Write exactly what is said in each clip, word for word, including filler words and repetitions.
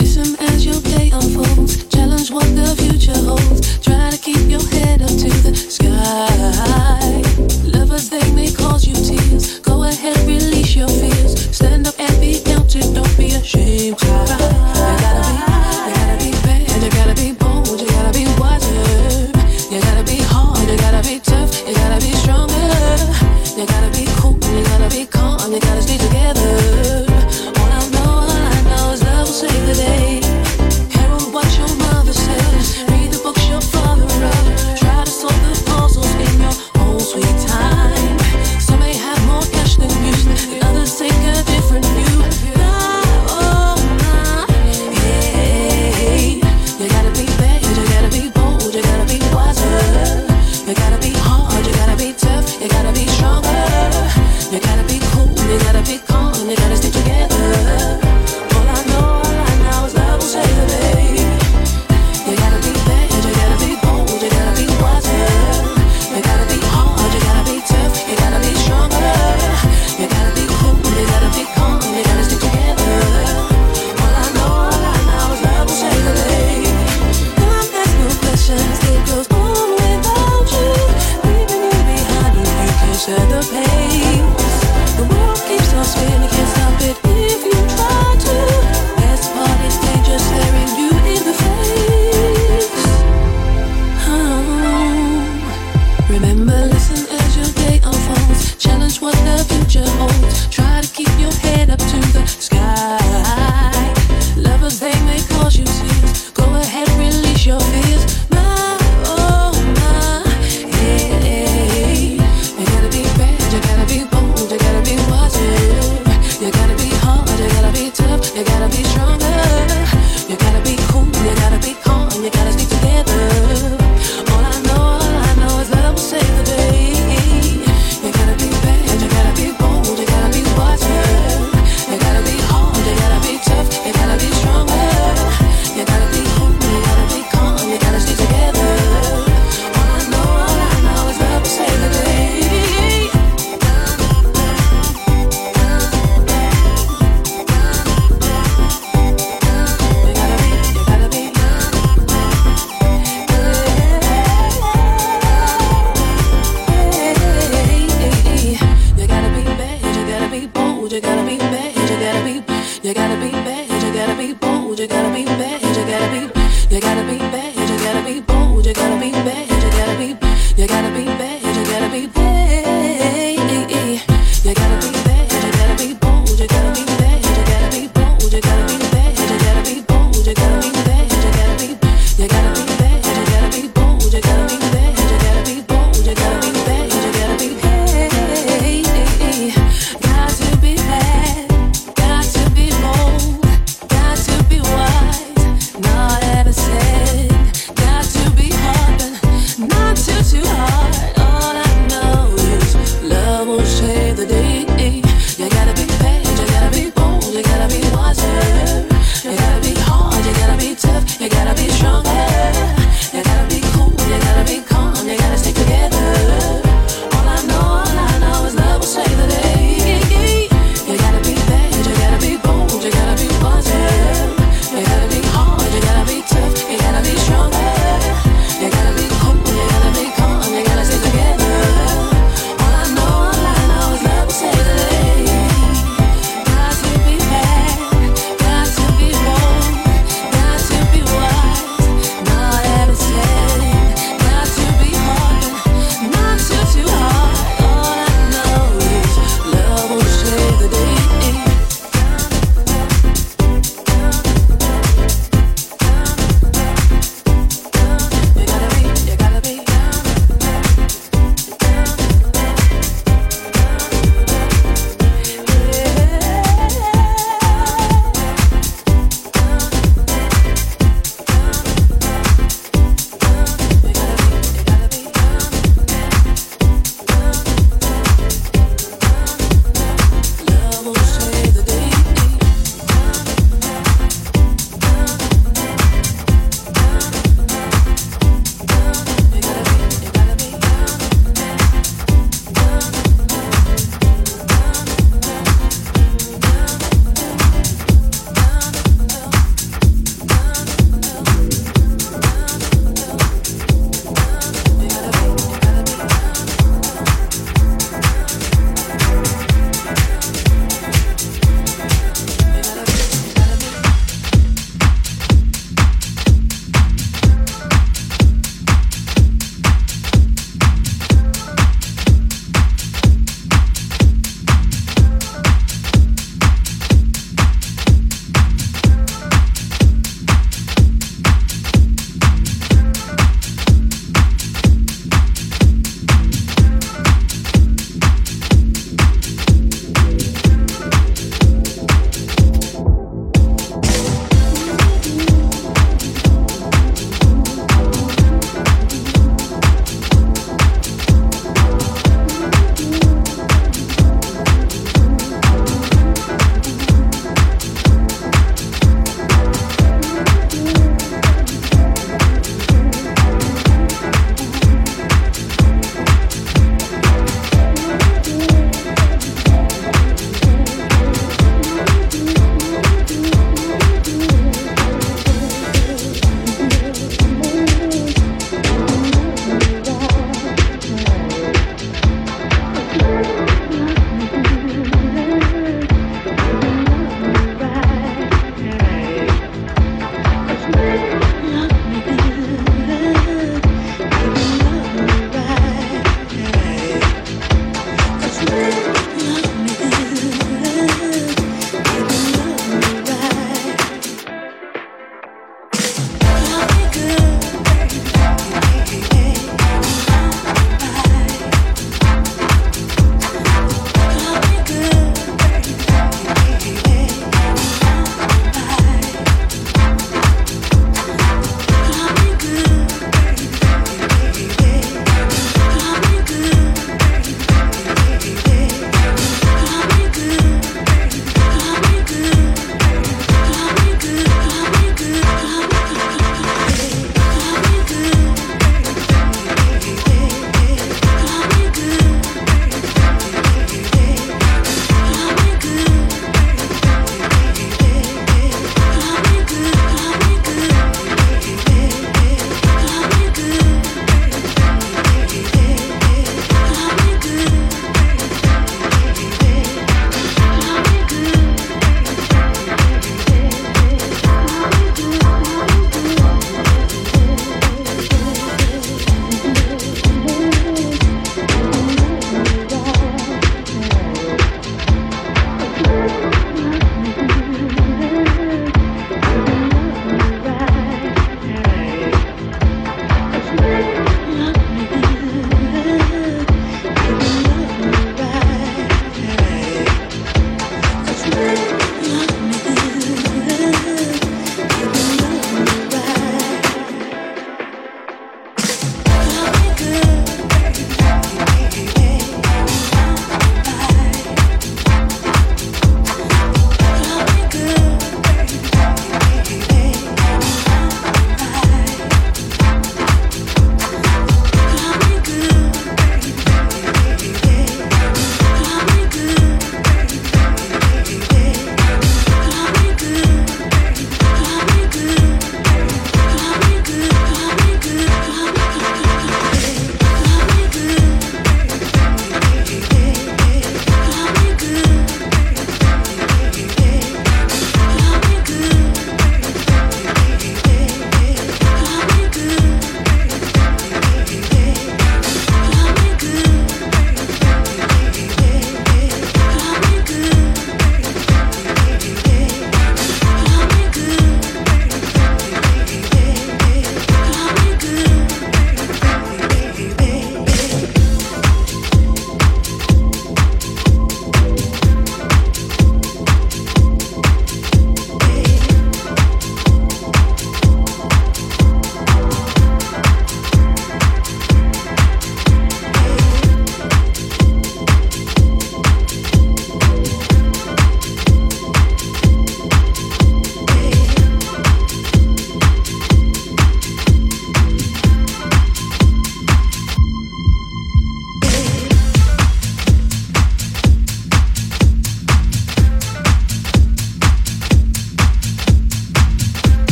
Said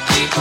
Music.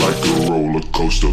Like a roller coaster.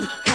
Said